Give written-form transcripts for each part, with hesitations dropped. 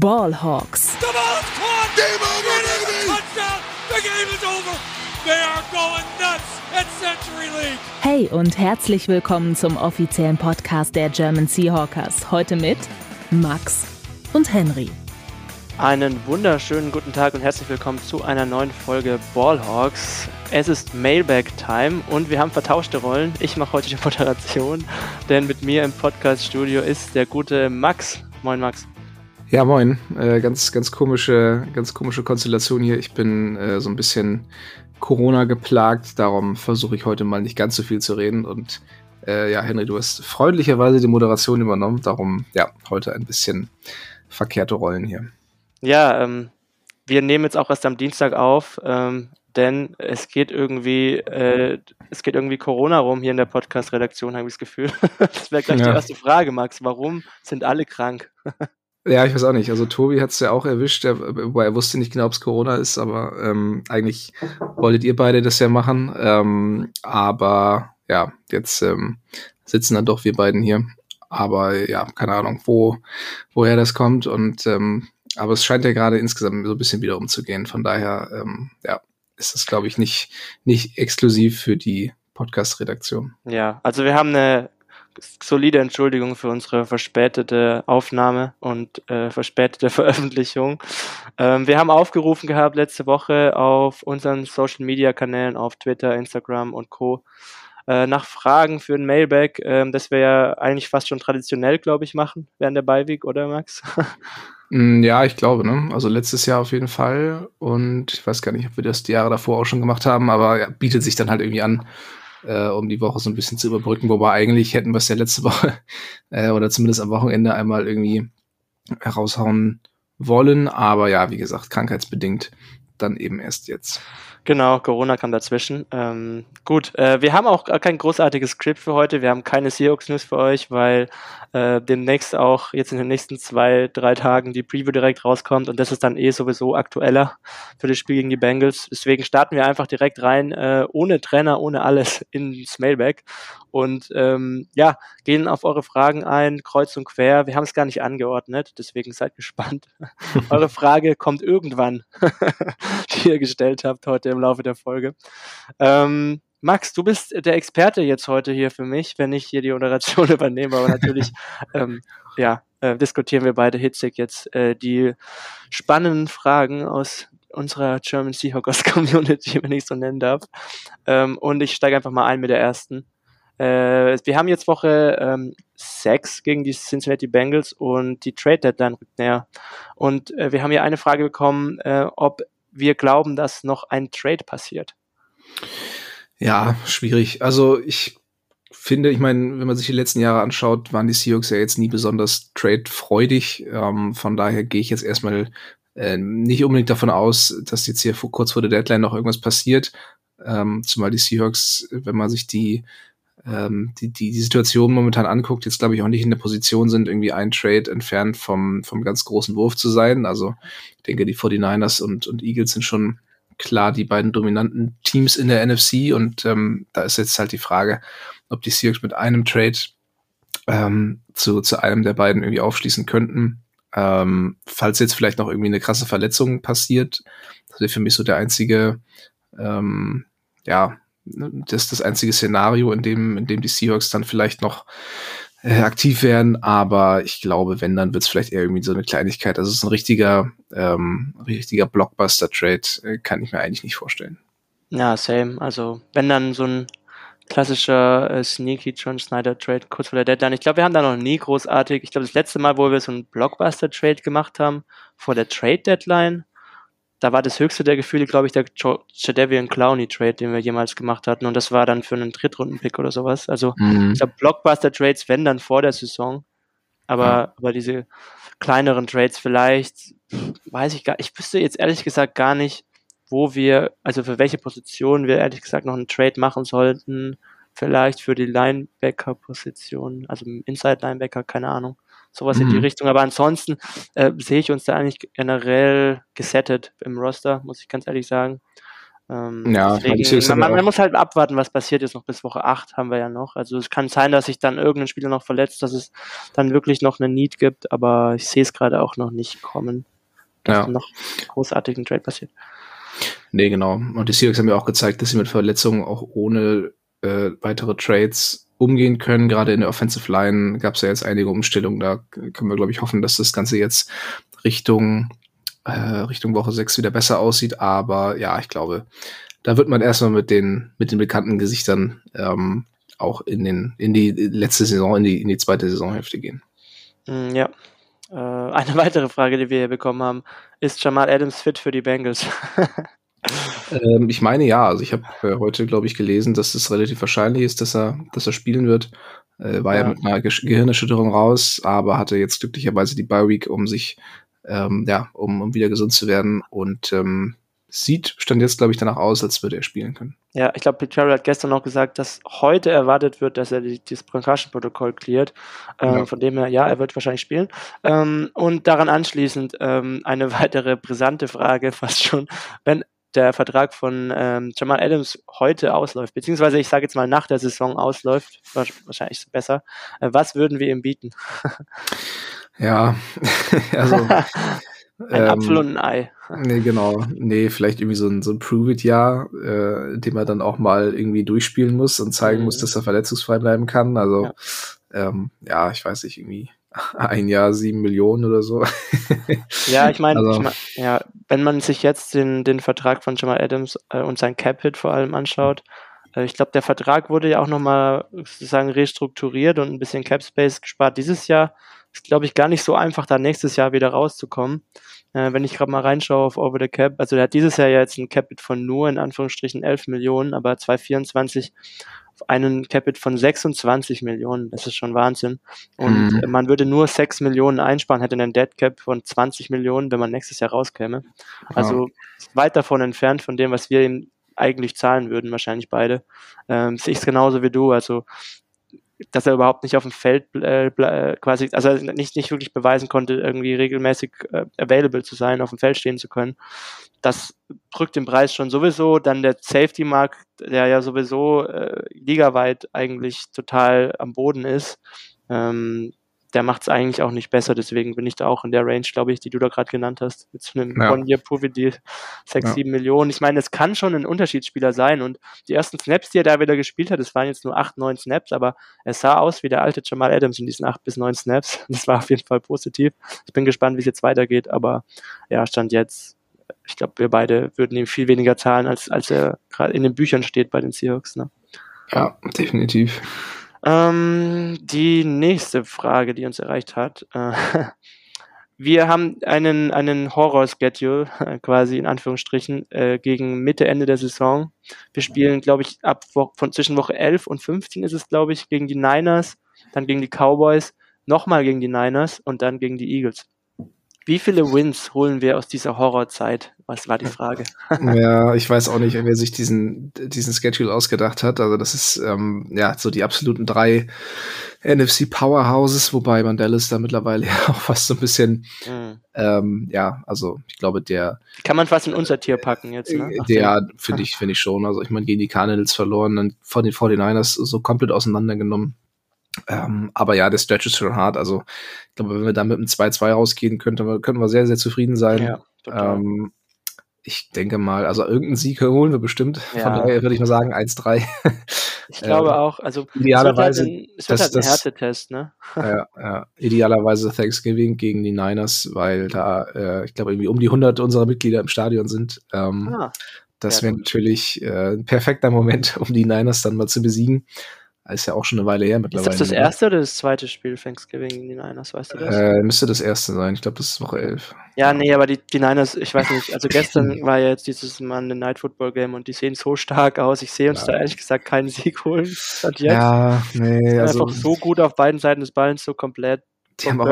Ballhawks. Hey und herzlich willkommen zum offiziellen Podcast der German Seahawkers. Heute mit Max und Henry. Einen wunderschönen guten Tag und herzlich willkommen zu einer neuen Folge Ballhawks. Es ist Mailbag-Time und wir haben vertauschte Rollen. Ich mache heute die Moderation, denn mit mir im Podcast-Studio ist der gute Max. Moin Max. Ja, moin. Ganz komische Konstellation hier. Ich bin so ein bisschen Corona geplagt, darum versuche ich heute mal nicht ganz so viel zu reden. Und Henry, du hast freundlicherweise die Moderation übernommen, darum ja heute ein bisschen verkehrte Rollen hier. Ja, wir nehmen jetzt auch erst am Dienstag auf, denn es geht irgendwie Corona rum hier in der Podcast-Redaktion, habe ich das Gefühl. Das wäre gleich die erste Frage, Max. Warum sind alle krank? Ja, ich weiß auch nicht. Also Tobi hat es ja auch erwischt, wobei er wusste nicht genau, ob es Corona ist, aber eigentlich wolltet ihr beide das ja machen. Aber ja, jetzt sitzen dann doch wir beiden hier. Aber ja, keine Ahnung, woher das kommt. Und aber es scheint ja gerade insgesamt so ein bisschen wieder umzugehen. Von daher ist es, glaube ich, nicht exklusiv für die Podcast-Redaktion. Ja, also wir haben eine solide Entschuldigung für unsere verspätete Aufnahme und verspätete Veröffentlichung. Wir haben aufgerufen gehabt letzte Woche auf unseren Social-Media-Kanälen, auf Twitter, Instagram und Co., nach Fragen für ein Mailback, das wir ja eigentlich fast schon traditionell, glaube ich, machen während der Beiweg, oder Max? Ja, ich glaube, ne? Also letztes Jahr auf jeden Fall und ich weiß gar nicht, ob wir das die Jahre davor auch schon gemacht haben, aber ja, bietet sich dann halt irgendwie an, um die Woche so ein bisschen zu überbrücken, wobei eigentlich hätten wir es ja letzte Woche oder zumindest am Wochenende einmal irgendwie heraushauen wollen, aber ja, wie gesagt, krankheitsbedingt dann eben erst jetzt. Genau, Corona kam dazwischen. Wir haben auch kein großartiges Skript für heute, wir haben keine Seahawks-News für euch, weil demnächst auch jetzt in den nächsten 2-3 Tagen die Preview direkt rauskommt und das ist dann sowieso aktueller für das Spiel gegen die Bengals. Deswegen starten wir einfach direkt rein, ohne Trainer, ohne alles ins Mailback und gehen auf eure Fragen ein, kreuz und quer. Wir haben es gar nicht angeordnet, deswegen seid gespannt. Eure Frage kommt irgendwann, die ihr gestellt habt heute im Laufe der Folge. Max, du bist der Experte jetzt heute hier für mich, wenn ich hier die Moderation übernehme, aber natürlich diskutieren wir beide hitzig jetzt die spannenden Fragen aus unserer German Seahawks Community, wenn ich es so nennen darf. Und ich steige einfach mal ein mit der ersten. Wir haben jetzt Woche 6 gegen die Cincinnati Bengals und die Trade Deadline rückt näher. Und wir haben hier eine Frage bekommen, ob wir glauben, dass noch ein Trade passiert. Ja, schwierig. Also ich finde, wenn man sich die letzten Jahre anschaut, waren die Seahawks ja jetzt nie besonders tradefreudig. Von daher gehe ich jetzt erstmal nicht unbedingt davon aus, dass jetzt hier kurz vor der Deadline noch irgendwas passiert. Zumal die Seahawks, wenn man sich die Situation momentan anguckt, jetzt glaube ich auch nicht in der Position sind, irgendwie ein Trade entfernt vom ganz großen Wurf zu sein. Also ich denke, die 49ers und Eagles sind schon klar die beiden dominanten Teams in der NFC und da ist jetzt halt die Frage, ob die Seahawks mit einem Trade zu einem der beiden irgendwie aufschließen könnten. Falls jetzt vielleicht noch irgendwie eine krasse Verletzung passiert, das wäre für mich so der einzige das ist das einzige Szenario, in dem die Seahawks dann vielleicht noch aktiv werden, aber ich glaube, wenn, dann wird es vielleicht eher irgendwie so eine Kleinigkeit. Also es ist ein richtiger Blockbuster-Trade, kann ich mir eigentlich nicht vorstellen. Ja, same. Also wenn, dann so ein klassischer sneaky John Schneider Trade kurz vor der Deadline. Ich glaube, wir haben da noch nie großartig, ich glaube, das letzte Mal, wo wir so einen Blockbuster-Trade gemacht haben, vor der Trade-Deadline, da war das höchste der Gefühle, glaube ich, der Jadeveon Clowney Trade, den wir jemals gemacht hatten. Und das war dann für einen Drittrunden-Pick oder sowas. Also ich glaube, Blockbuster-Trades, wenn, dann vor der Saison. Aber diese kleineren Trades vielleicht, weiß ich gar nicht. Ich wüsste jetzt ehrlich gesagt gar nicht, für welche Position wir ehrlich gesagt noch einen Trade machen sollten. Vielleicht für die Linebacker-Position, also Inside-Linebacker, keine Ahnung. Sowas in die Richtung. Aber ansonsten sehe ich uns da eigentlich generell gesettet im Roster, muss ich ganz ehrlich sagen. Ja, deswegen, man muss halt abwarten, was passiert jetzt noch bis Woche 8 haben wir ja noch. Also es kann sein, dass sich dann irgendein Spieler noch verletzt, dass es dann wirklich noch eine Need gibt, aber ich sehe es gerade auch noch nicht kommen, dass ja noch großartigen Trade passiert. Nee, genau. Und die Seahawks haben ja auch gezeigt, dass sie mit Verletzungen auch ohne weitere Trades umgehen können. Gerade in der Offensive Line gab es ja jetzt einige Umstellungen. Da können wir, glaube ich, hoffen, dass das Ganze jetzt Richtung Woche 6 wieder besser aussieht, aber ja, ich glaube, da wird man erstmal mit den bekannten Gesichtern auch in die letzte Saison, in die zweite Saisonhälfte gehen. Ja. Eine weitere Frage, die wir hier bekommen haben, ist Jamal Adams fit für die Bengals? Ich meine ja, also ich habe heute, glaube ich, gelesen, dass es relativ wahrscheinlich ist, dass er spielen wird. War ja mit einer Gehirnerschütterung raus, aber hatte jetzt glücklicherweise die Bye-Week, um sich um wieder gesund zu werden, und stand jetzt, glaube ich, danach aus, als würde er spielen können. Ja, ich glaube, Pete hat gestern noch gesagt, dass heute erwartet wird, dass er das Concussion-Protokoll cleart. Von dem her, ja, er wird wahrscheinlich spielen. Und daran anschließend eine weitere brisante Frage fast schon. Wenn der Vertrag von Jamal Adams heute ausläuft, beziehungsweise ich sage jetzt mal nach der Saison ausläuft, wahrscheinlich besser, was würden wir ihm bieten? Ja, also ein Apfel und ein Ei. Nee, genau. Nee, vielleicht irgendwie so ein Prove-It-Jahr, dem er dann auch mal irgendwie durchspielen muss und zeigen muss, dass er verletzungsfrei bleiben kann. Also, ich weiß nicht, irgendwie ein Jahr 7 Millionen oder so. Ja, ich meine, also, wenn man sich jetzt den Vertrag von Jamal Adams und sein Cap-Hit vor allem anschaut, ich glaube, der Vertrag wurde ja auch nochmal sozusagen restrukturiert und ein bisschen Cap-Space gespart dieses Jahr. Ist, glaube ich, gar nicht so einfach, da nächstes Jahr wieder rauszukommen. Wenn ich gerade mal reinschaue auf Over the Cap, also der hat dieses Jahr ja jetzt ein Cap-Hit von nur, in Anführungsstrichen, 11 Millionen, aber 2024 auf einen Cap-Hit von 26 Millionen, das ist schon Wahnsinn. Und man würde nur 6 Millionen einsparen, hätte einen Dead-Cap von 20 Millionen, wenn man nächstes Jahr rauskäme. Also weit davon entfernt von dem, was wir ihm eigentlich zahlen würden, wahrscheinlich beide. Sehe ich es genauso wie du, also dass er überhaupt nicht auf dem Feld nicht wirklich beweisen konnte, irgendwie regelmäßig available zu sein, auf dem Feld stehen zu können. Das drückt den Preis schon sowieso. Dann der Safety-Markt, der ja sowieso ligaweit eigentlich total am Boden ist, der macht es eigentlich auch nicht besser. Deswegen bin ich da auch in der Range, glaube ich, die du da gerade genannt hast, mit so einem One-Year-Profi-Deal, 6-7 Millionen. Ich meine, es kann schon ein Unterschiedsspieler sein, und die ersten Snaps, die er da wieder gespielt hat, das waren jetzt nur 8-9 Snaps, aber es sah aus wie der alte Jamal Adams in diesen 8 bis 9 Snaps. Das war auf jeden Fall positiv. Ich bin gespannt, wie es jetzt weitergeht, aber ja, Stand jetzt, ich glaube, wir beide würden ihm viel weniger zahlen, als er gerade in den Büchern steht bei den Seahawks. Ne? Ja, definitiv. Die nächste Frage, die uns erreicht hat. Wir haben einen Horror-Schedule, quasi in Anführungsstrichen, gegen Mitte, Ende der Saison. Wir spielen, glaube ich, zwischen Woche 11 und 15 ist es, glaube ich, gegen die Niners, dann gegen die Cowboys, nochmal gegen die Niners und dann gegen die Eagles. Wie viele Wins holen wir aus dieser Horrorzeit? Was war die Frage? Ja, ich weiß auch nicht, wer sich diesen Schedule ausgedacht hat. Also das ist so die absoluten 3 NFC-Powerhouses, wobei man Dallas da mittlerweile auch fast so ein bisschen ich glaube, der kann man fast in unser Tier packen jetzt, ne? Der, finde ich schon. Also ich meine, gegen die Cardinals verloren, dann von den 49ers so komplett auseinandergenommen. Aber ja, der Stretch ist schon hart. Also ich glaube, wenn wir da mit einem 2-2 rausgehen, könnten wir sehr, sehr zufrieden sein. Ja, ich denke mal, also irgendeinen Sieg holen wir bestimmt. Ja. Von daher würde ich mal sagen 1-3. Ich glaube auch, also idealerweise, es wird halt ein Härtetest, ne? Ja, idealerweise Thanksgiving gegen die Niners, weil da, ich glaube, irgendwie um die 100 unserer Mitglieder im Stadion sind. Das wäre natürlich ein perfekter Moment, um die Niners dann mal zu besiegen. Ist ja auch schon eine Weile her mittlerweile. Ist das das erste oder das zweite Spiel Thanksgiving gegen die Niners, weißt du das? Müsste das erste sein, ich glaube, das ist Woche 11. Ja, nee, aber die Niners, ich weiß nicht, also gestern war ja jetzt dieses Monday Night Football Game und die sehen so stark aus, ich sehe uns da ehrlich gesagt keinen Sieg holen. Statt jetzt. Ja, nee, also einfach so gut auf beiden Seiten des Ballens, so komplett. Die haben auch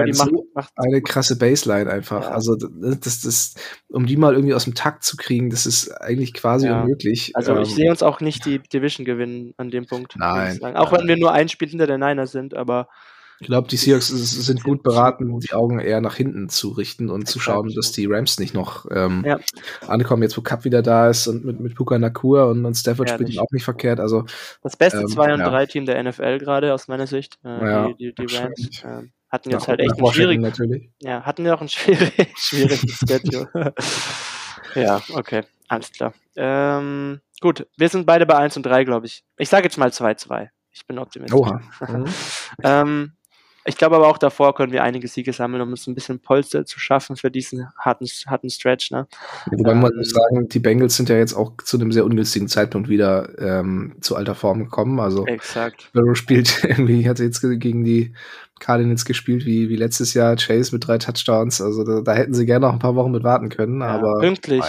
eine krasse Baseline einfach. Ja. Also das, um die mal irgendwie aus dem Takt zu kriegen, das ist eigentlich quasi unmöglich. Also ich sehe uns auch nicht die Division gewinnen an dem Punkt. Nein. Auch wenn wir nur ein Spiel hinter der Niners sind, aber Ich glaube, die Seahawks sind gut beraten, die Augen eher nach hinten zu richten und zu schauen, dass die Rams nicht noch ankommen, jetzt wo Cup wieder da ist und mit Puka Nakua und Stafford spielt auch nicht verkehrt. Also, das beste 2- und 3-Team der NFL gerade aus meiner Sicht, die Rams. Hatten jetzt halt echt einen schwierigen, schwierigen Schedule. Ja, okay, alles klar. Gut, wir sind beide bei 1-3, glaube ich. Ich sage jetzt mal 2-2. Ich bin optimistisch. Oha. Mhm. Ich glaube aber auch davor können wir einige Siege sammeln, um uns ein bisschen Polster zu schaffen für diesen harten Stretch. Ne? Wobei man muss sagen, die Bengals sind ja jetzt auch zu einem sehr ungünstigen Zeitpunkt wieder zu alter Form gekommen. Also Burrow spielt irgendwie, hat jetzt gegen die Cardinals gespielt wie letztes Jahr, Chase mit 3 Touchdowns. Also da hätten sie gerne noch ein paar Wochen mit warten können. Ja, aber pünktlich.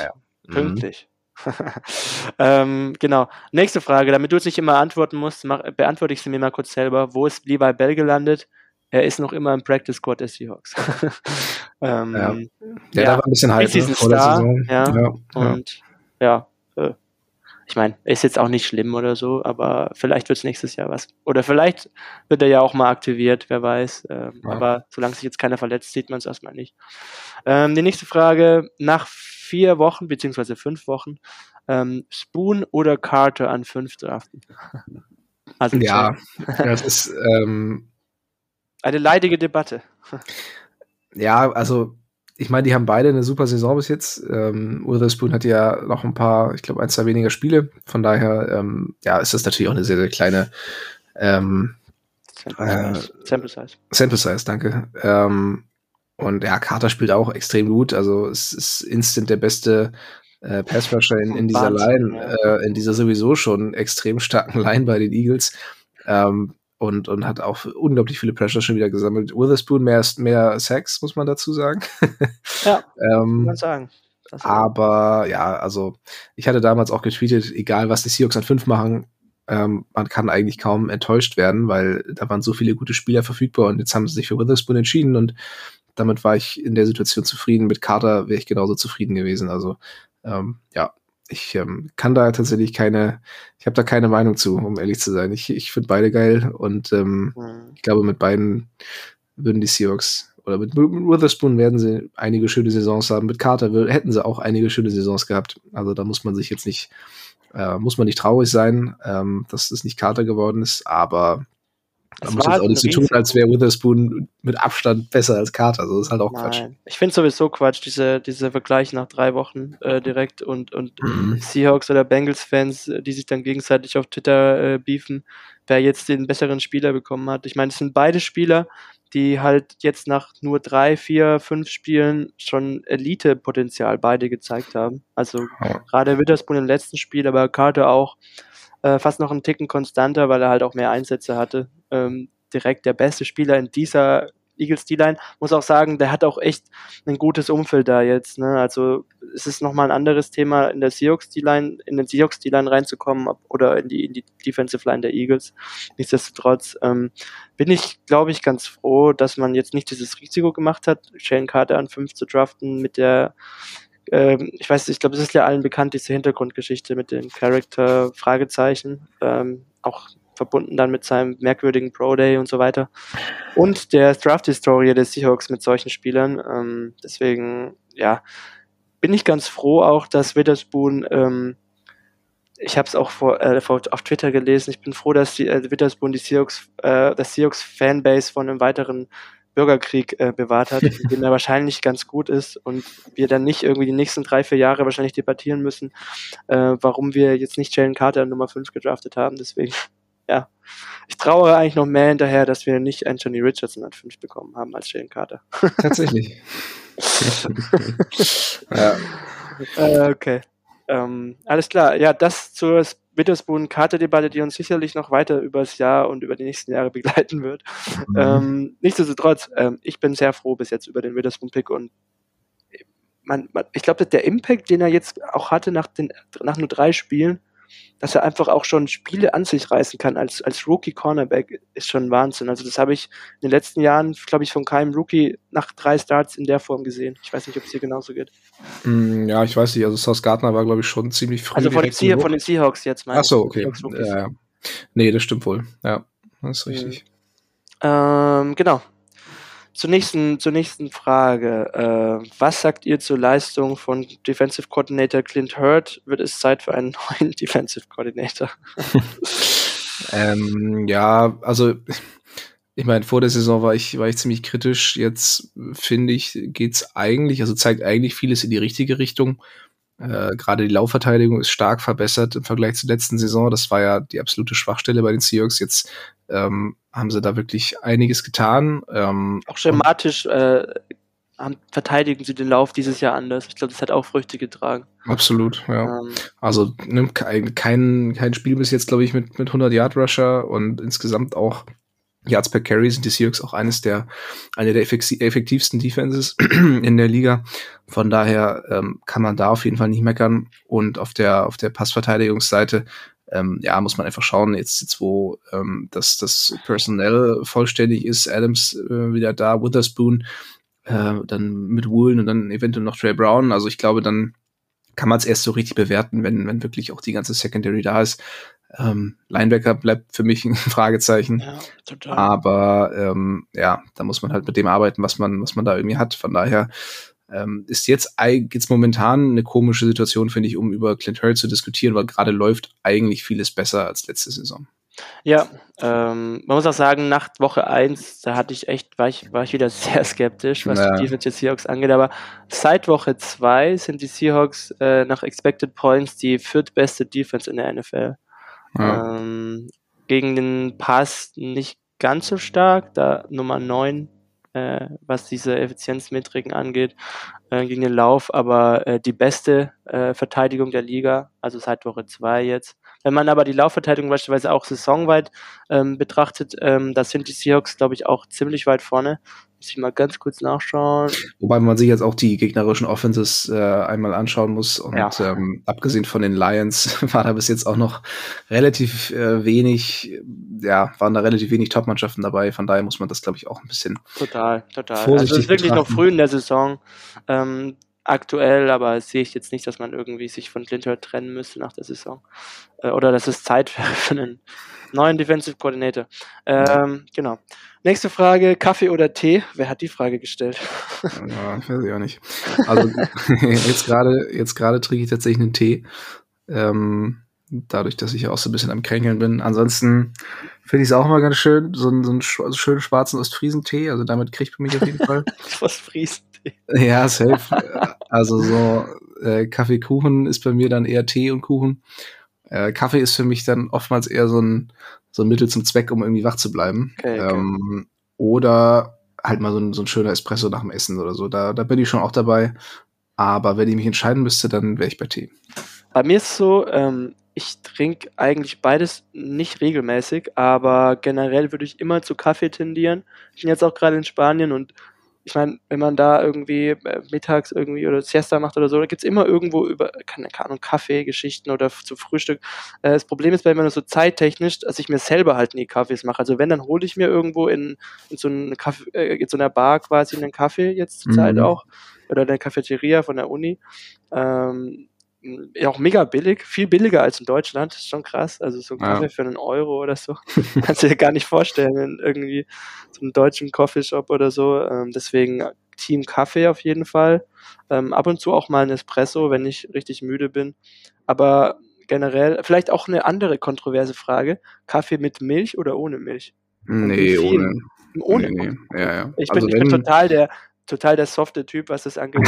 Genau. Nächste Frage, damit du jetzt nicht immer antworten musst, beantworte ich sie mir mal kurz selber. Wo ist Levi Bell gelandet? Er ist noch immer im Practice Squad der Seahawks. Da war ein bisschen heiß vor der Saison. Ich meine, ist jetzt auch nicht schlimm oder so, aber vielleicht wird es nächstes Jahr was. Oder vielleicht wird er ja auch mal aktiviert, wer weiß. Aber solange sich jetzt keiner verletzt, sieht man es erstmal nicht. Die nächste Frage, nach 4 Wochen, beziehungsweise 5 Wochen, Spoon oder Carter an 5 draften? Also das ist eine leidige Debatte. Ja, also ich meine, die haben beide eine super Saison bis jetzt. Witherspoon hat ja noch ein paar, ich glaube 1-2 weniger Spiele. Von daher ist das natürlich auch eine sehr, sehr kleine Sample Size, danke. Und ja, Carter spielt auch extrem gut. Also es ist instant der beste Pass-Rusher in dieser Line, in dieser sowieso schon extrem starken Line bei den Eagles. Und hat auch unglaublich viele Pressure schon wieder gesammelt. Witherspoon mehr Sacks, muss man dazu sagen. Ja, kann man sagen. Aber ja, also ich hatte damals auch getweetet, egal was die Seahawks an 5 machen, man kann eigentlich kaum enttäuscht werden, weil da waren so viele gute Spieler verfügbar und jetzt haben sie sich für Witherspoon entschieden und damit war ich in der Situation zufrieden. Mit Carter wäre ich genauso zufrieden gewesen. Also ich kann da tatsächlich ich habe da keine Meinung zu, um ehrlich zu sein. Ich finde beide geil und ich glaube, mit beiden würden die Seahawks oder mit Witherspoon werden sie einige schöne Saisons haben. Mit Carter hätten sie auch einige schöne Saisons gehabt. Also da muss man sich jetzt nicht, traurig sein, dass es nicht Carter geworden ist, aber man muss jetzt auch nicht so tun, als wäre Witherspoon mit Abstand besser als Carter. Also das ist halt auch Quatsch. Ich finde sowieso Quatsch, dieser Vergleich nach 3 Wochen direkt und Seahawks oder Bengals-Fans, die sich dann gegenseitig auf Twitter beefen, wer jetzt den besseren Spieler bekommen hat. Ich meine, es sind beide Spieler, die halt jetzt nach nur 3, 4, 5 Spielen schon Elite-Potenzial beide gezeigt haben. Also gerade Witherspoon im letzten Spiel, aber Carter auch fast noch einen Ticken konstanter, weil er halt auch mehr Einsätze hatte. Direkt der beste Spieler in dieser Eagles D-Line. Muss auch sagen, der hat auch echt ein gutes Umfeld da jetzt. Ne? Also es ist nochmal ein anderes Thema, in der Seahawks D-Line, in den Seahawks D-Line reinzukommen oder in die Defensive Line der Eagles. Nichtsdestotrotz bin ich, glaube ich, ganz froh, dass man jetzt nicht dieses Risiko gemacht hat, Jalen Carter an 5 zu draften mit der ich glaube, es ist ja allen bekannt, diese Hintergrundgeschichte mit dem Character-Fragezeichen, auch verbunden dann mit seinem merkwürdigen Pro-Day und so weiter und der Draft-Historie der Seahawks mit solchen Spielern. Deswegen, bin ich ganz froh auch, dass Witherspoon, ich habe es auch auf Twitter gelesen, ich bin froh, dass Witherspoon das Seahawks-Fanbase von einem weiteren Bürgerkrieg bewahrt hat, in dem er wahrscheinlich ganz gut ist und wir dann nicht irgendwie die nächsten 3-4 Jahre wahrscheinlich debattieren müssen, warum wir jetzt nicht Jalen Carter Nummer 5 gedraftet haben. Deswegen, ich trauere eigentlich noch mehr hinterher, dass wir nicht Anthony Richardson an 5 bekommen haben als Jalen Carter. Tatsächlich. Okay. Alles klar. Ja, das zur Witherspoon-Carter-Debatte, die uns sicherlich noch weiter über das Jahr und über die nächsten Jahre begleiten wird. Nichtsdestotrotz, ich bin sehr froh bis jetzt über den Witherspoon-Pick und ich glaube, dass der Impact, den er jetzt auch hatte nach nur 3 Spielen, dass er einfach auch schon Spiele an sich reißen kann als Rookie-Cornerback, ist schon Wahnsinn. Also das habe ich in den letzten Jahren, glaube ich, von keinem Rookie nach 3 Starts in der Form gesehen. Ich weiß nicht, ob es hier genauso geht. Ja, ich weiß nicht. Also Sauce Gardner war, glaube ich, schon ziemlich früh. Also von den Seahawks jetzt, meine ich. Ach so, okay. Ja. Nee, das stimmt wohl. Ja, das ist richtig. Genau. Zur nächsten Frage. Was sagt ihr zur Leistung von Defensive Coordinator Clint Hurtt? Wird es Zeit für einen neuen Defensive Coordinator? Ja, also ich meine, vor der Saison war ich ziemlich kritisch. Jetzt finde ich, geht's eigentlich, also zeigt eigentlich vieles in die richtige Richtung. Gerade die Laufverteidigung ist stark verbessert im Vergleich zur letzten Saison. Das war ja die absolute Schwachstelle bei den Seahawks. Jetzt haben sie da wirklich einiges getan. Auch schematisch verteidigen sie den Lauf dieses Jahr anders. Ich glaube, das hat auch Früchte getragen. Absolut, ja. Also kein Spiel bis jetzt, glaube ich, mit 100-Yard-Rusher und insgesamt auch Yards per Carry sind die Seahawks auch eine der effektivsten Defenses in der Liga. Von daher kann man da auf jeden Fall nicht meckern. Und auf der Passverteidigungsseite muss man einfach schauen, jetzt wo das Personal vollständig ist, Adams wieder da, Witherspoon, dann mit Woolen und dann eventuell noch Trey Brown. Also ich glaube, dann kann man es erst so richtig bewerten, wenn wirklich auch die ganze Secondary da ist. Linebacker bleibt für mich ein Fragezeichen. Ja, total. Aber da muss man halt mit dem arbeiten, was man da irgendwie hat. Von daher ist jetzt momentan eine komische Situation, finde ich, um über Clint Hurtt zu diskutieren, weil gerade läuft eigentlich vieles besser als letzte Saison. Ja, man muss auch sagen, nach Woche 1, da war ich wieder sehr skeptisch, was die Defense der Seahawks angeht, aber seit Woche 2 sind die Seahawks nach Expected Points die viertbeste Defense in der NFL. Ja. Gegen den Pass nicht ganz so stark, da Nummer 9, was diese Effizienzmetriken angeht, gegen den Lauf, aber die beste Verteidigung der Liga, also seit Woche 2 jetzt. Wenn man aber die Laufverteidigung beispielsweise auch saisonweit betrachtet, da sind die Seahawks, glaube ich, auch ziemlich weit vorne. Muss ich mal ganz kurz nachschauen. Wobei man sich jetzt auch die gegnerischen Offenses einmal anschauen muss. Und abgesehen von den Lions war da bis jetzt auch noch relativ wenig Top-Mannschaften dabei. Von daher muss man das, glaube ich, auch ein bisschen total vorsichtig betrachten. Also es ist wirklich noch früh in der Saison. Aktuell, aber sehe ich jetzt nicht, dass man irgendwie sich von Clint Hurtt trennen müsste nach der Saison. Oder dass es Zeit wäre für einen neuen Defensive Coordinator. Genau. Nächste Frage, Kaffee oder Tee? Wer hat die Frage gestellt? Ja, ich weiß auch nicht. Also jetzt gerade trinke ich tatsächlich einen Tee. Dadurch, dass ich auch so ein bisschen am Kränkeln bin. Ansonsten finde ich es auch mal ganz schön, so einen schönen schwarzen Ostfriesentee. Also damit kriegt man mich auf jeden Fall. Ostfriesentee. Ja, safe. Also so Kaffeekuchen ist bei mir dann eher Tee und Kuchen. Kaffee ist für mich dann oftmals eher so ein Mittel zum Zweck, um irgendwie wach zu bleiben. Okay. Oder halt mal so ein schöner Espresso nach dem Essen oder so. Da bin ich schon auch dabei. Aber wenn ich mich entscheiden müsste, dann wäre ich bei Tee. Bei mir ist so, ich trinke eigentlich beides nicht regelmäßig, aber generell würde ich immer zu Kaffee tendieren. Ich bin jetzt auch gerade in Spanien und ich meine, wenn man da irgendwie mittags irgendwie oder Siesta macht oder so, da gibt es immer irgendwo über, keine Ahnung, Kaffeegeschichten oder zu Frühstück. Das Problem ist bei mir nur so zeittechnisch, dass ich mir selber halt nie Kaffees mache. Also wenn, dann hole ich mir irgendwo in so einer Bar quasi einen Kaffee jetzt zur Zeit auch oder in der Cafeteria von der Uni. Auch mega billig, viel billiger als in Deutschland, das ist schon krass, also so ein Kaffee für €1 oder so, kannst du dir gar nicht vorstellen, in irgendwie so einem deutschen Coffeeshop oder so, deswegen Team Kaffee auf jeden Fall, ab und zu auch mal ein Espresso, wenn ich richtig müde bin, aber generell, vielleicht auch eine andere kontroverse Frage, Kaffee mit Milch oder ohne Milch? Nee, ohne. Nee. Ja. Ich bin total der softe Typ, was das angeht.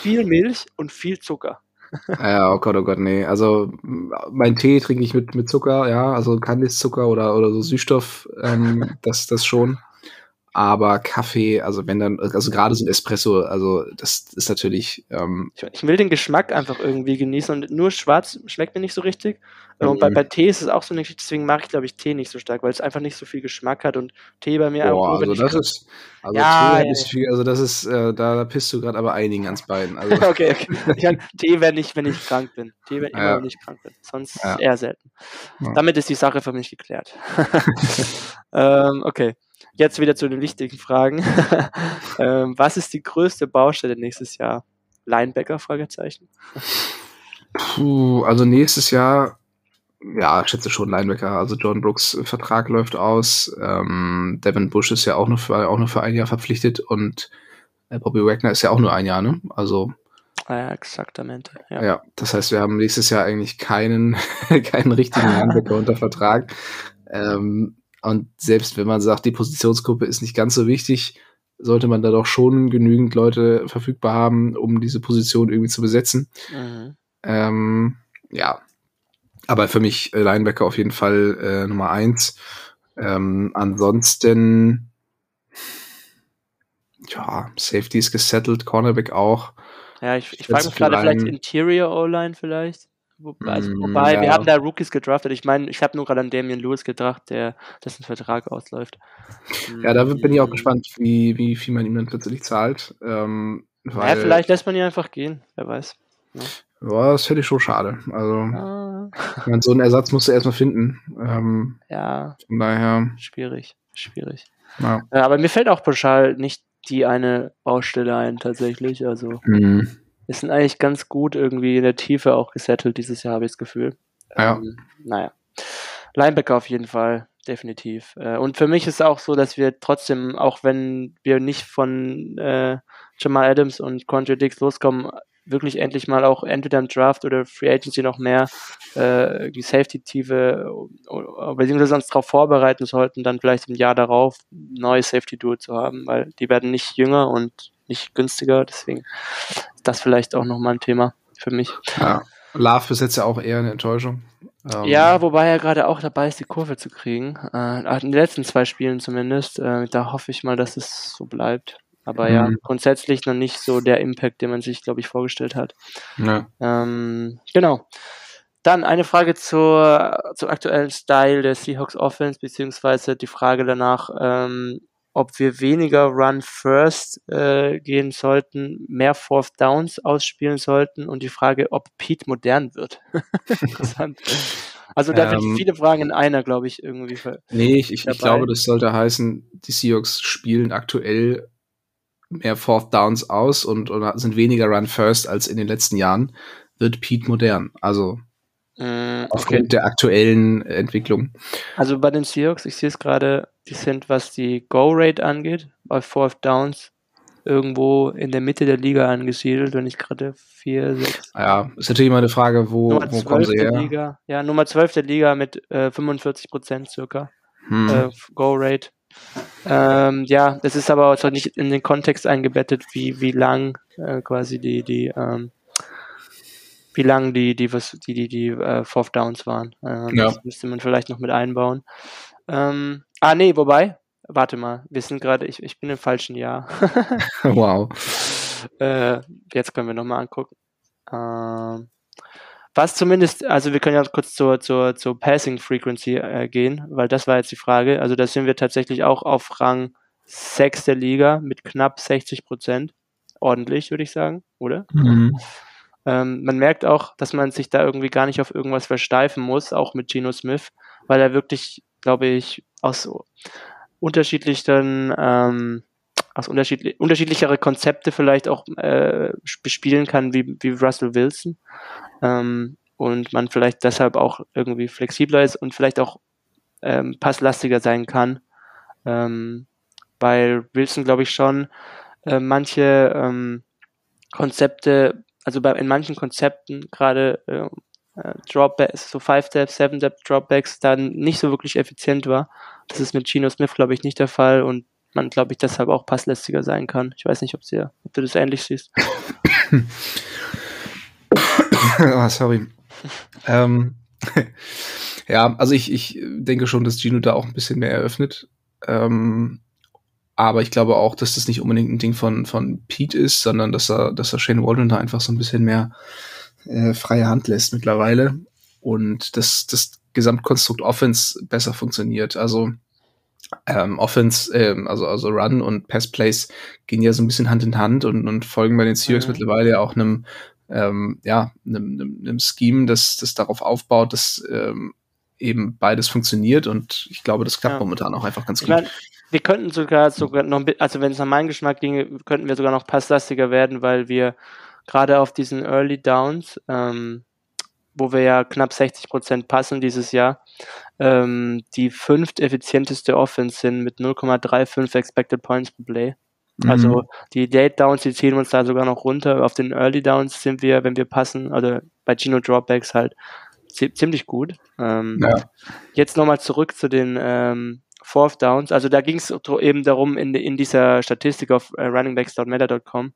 Viel Milch und viel Zucker. Ja, oh Gott, nee. Also mein Tee trinke ich mit Zucker, ja, also Kandiszucker oder so Süßstoff, das schon. Aber Kaffee, also wenn dann, also gerade so ein Espresso, also das ist natürlich... ich will den Geschmack einfach irgendwie genießen und nur schwarz schmeckt mir nicht so richtig. Und bei Tee ist es auch so eine Geschichte, deswegen mag ich, glaube ich, Tee nicht so stark, weil es einfach nicht so viel Geschmack hat und Tee bei mir auch... da pisst du gerade aber einigen ans Bein. Also. Okay. Ich meine, Tee, wenn ich krank bin. Tee, wenn ich immer nicht krank bin. Sonst eher selten. Ja. Damit ist die Sache für mich geklärt. Okay. Jetzt wieder zu den wichtigen Fragen. Was ist die größte Baustelle nächstes Jahr? Linebacker? Fragezeichen. Also nächstes Jahr Ja, schätze schon Linebacker. Also John Brooks Vertrag läuft aus. Devin Bush ist ja auch nur für ein Jahr verpflichtet und Bobby Wagner ist ja auch nur ein Jahr, ne? Also ja, exaktamente. Ja. Ja, das heißt, wir haben nächstes Jahr eigentlich keinen richtigen Linebacker unter Vertrag. Und selbst wenn man sagt, die Positionsgruppe ist nicht ganz so wichtig, sollte man da doch schon genügend Leute verfügbar haben, um diese Position irgendwie zu besetzen. Mhm. Ja. Aber für mich Linebacker auf jeden Fall Nummer 1. Ansonsten, ja, Safety ist gesettelt, Cornerback auch. Ja, ich frage mich gerade, vielleicht Interior O-Line vielleicht? Wobei, ja. Wir haben da Rookies gedraftet. Ich meine, ich habe nur gerade an Damien Lewis gedacht, der dessen Vertrag ausläuft. Ja, da bin ich auch gespannt, wie viel man ihm dann plötzlich zahlt. Weil vielleicht lässt man ihn einfach gehen, wer weiß. Ja. Boah, das finde ich schon schade. Also, so einen Ersatz musst du erstmal finden. Von daher. Schwierig. Ja. Aber mir fällt auch pauschal nicht die eine Baustelle ein, tatsächlich. Also, es sind eigentlich ganz gut irgendwie in der Tiefe auch gesettelt dieses Jahr, habe ich das Gefühl. Ja. Naja. Linebacker auf jeden Fall, definitiv. Und für mich ist auch so, dass wir trotzdem, auch wenn wir nicht von Jamal Adams und Quandre Diggs loskommen, wirklich endlich mal auch entweder im Draft oder Free Agency noch mehr die Safety-Tiefe beziehungsweise uns darauf vorbereiten sollten, dann vielleicht im Jahr darauf neue Safety-Duo zu haben, weil die werden nicht jünger und nicht günstiger, deswegen ist das vielleicht auch nochmal ein Thema für mich. Ja, Love ist jetzt ja auch eher eine Enttäuschung. Ja, wobei er gerade auch dabei ist, die Kurve zu kriegen. In den letzten 2 Spielen zumindest. Da hoffe ich mal, dass es so bleibt. Aber ja, grundsätzlich noch nicht so der Impact, den man sich, glaube ich, vorgestellt hat. Ja. Genau. Dann eine Frage zum aktuellen Style der Seahawks Offense, beziehungsweise die Frage danach, ob wir weniger Run-First gehen sollten, mehr Fourth Downs ausspielen sollten und die Frage, ob Pete modern wird. Interessant. Also da finde ich viele Fragen in einer, glaube ich, irgendwie. Nee, ich glaube, das sollte heißen, die Seahawks spielen aktuell mehr Fourth Downs aus und sind weniger Run First als in den letzten Jahren, wird Pete modern. Also aufgrund der aktuellen Entwicklung. Also bei den Seahawks, ich sehe es gerade, die sind, was die Go-Rate angeht, bei Fourth Downs irgendwo in der Mitte der Liga angesiedelt, wenn ich gerade 4, 6... Ja, ist natürlich immer eine Frage, wo kommen sie her? Liga, ja, Nummer 12 der Liga mit 45% circa Go-Rate. Ja, das ist aber auch nicht in den Kontext eingebettet, wie lang quasi die Fourth Downs waren. Ja. Das müsste man vielleicht noch mit einbauen. Warte mal, wir sind gerade, ich bin im falschen Jahr. Wow. Jetzt können wir nochmal angucken. Was zumindest, also wir können ja kurz zur Passing Frequency gehen, weil das war jetzt die Frage. Also da sind wir tatsächlich auch auf Rang 6 der Liga mit knapp 60%. Ordentlich, würde ich sagen, oder? Mhm. Man merkt auch, dass man sich da irgendwie gar nicht auf irgendwas versteifen muss, auch mit Gino Smith, weil er wirklich, glaube ich, unterschiedlichere Konzepte vielleicht auch bespielen kann, wie Russell Wilson. Und man vielleicht deshalb auch irgendwie flexibler ist und vielleicht auch passlastiger sein kann. Bei Wilson glaube ich schon manche Konzepte, also in manchen Konzepten gerade Dropbacks, so 5-Step, 7-Step Dropbacks dann nicht so wirklich effizient war. Das ist mit Geno Smith glaube ich nicht der Fall und man, glaube ich, deshalb auch passlästiger sein kann. Ich weiß nicht, ob du das ähnlich siehst. Oh, sorry. Ja, also ich denke schon, dass Gino da auch ein bisschen mehr eröffnet. Aber ich glaube auch, dass das nicht unbedingt ein Ding von Pete ist, sondern dass er Shane Waldron da einfach so ein bisschen mehr freie Hand lässt mittlerweile und dass das Gesamtkonstrukt Offense besser funktioniert. Also Offense, also Run und Pass-Plays gehen ja so ein bisschen Hand in Hand und folgen bei den Seahawks mittlerweile ja auch einem Scheme, das darauf aufbaut, dass eben beides funktioniert und ich glaube, das klappt momentan auch einfach ganz gut. Wir könnten sogar noch, also wenn es nach meinem Geschmack ginge, könnten wir sogar noch passlastiger werden, weil wir gerade auf diesen Early Downs wo wir ja knapp 60% passen dieses Jahr, die fünfteffizienteste Offense sind mit 0,35 Expected Points pro Play. Also die Late Downs, die ziehen uns da sogar noch runter. Auf den Early Downs sind wir, wenn wir passen, also bei Gino Dropbacks halt, ziemlich gut. Jetzt nochmal zurück zu den Fourth Downs. Also da ging es eben darum, in dieser Statistik auf runningbacks.meta.com